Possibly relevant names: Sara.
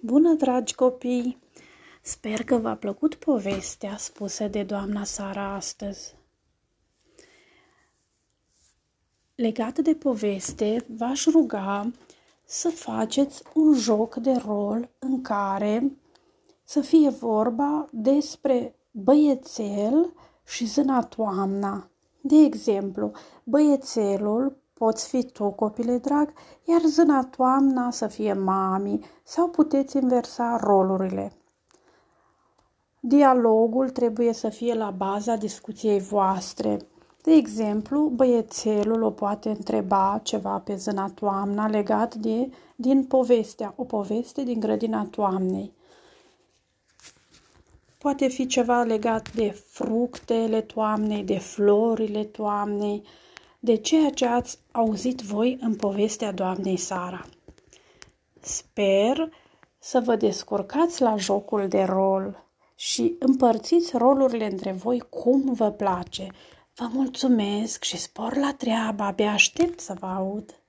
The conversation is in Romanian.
Bună, dragi copii! Sper că v-a plăcut povestea spusă de doamna Sara astăzi. Legată de poveste, v-aș ruga să faceți un joc de rol în care să fie vorba despre băiețel și zânatoamna. De exemplu, băiețelul poți fi tu, copile drag, iar zânatoamna să fie mami, sau puteți inversa rolurile. Dialogul trebuie să fie la baza discuției voastre. De exemplu, băiețelul o poate întreba ceva pe zânatoamna legat din povestea, o poveste din grădina toamnei. Poate fi ceva legat de fructele toamnei, de florile toamnei, de ceea ce ați auzit voi în povestea doamnei Sara. Sper să vă descurcați la jocul de rol și împărțiți rolurile între voi cum vă place. Vă mulțumesc și spor la treabă, abia aștept să vă aud!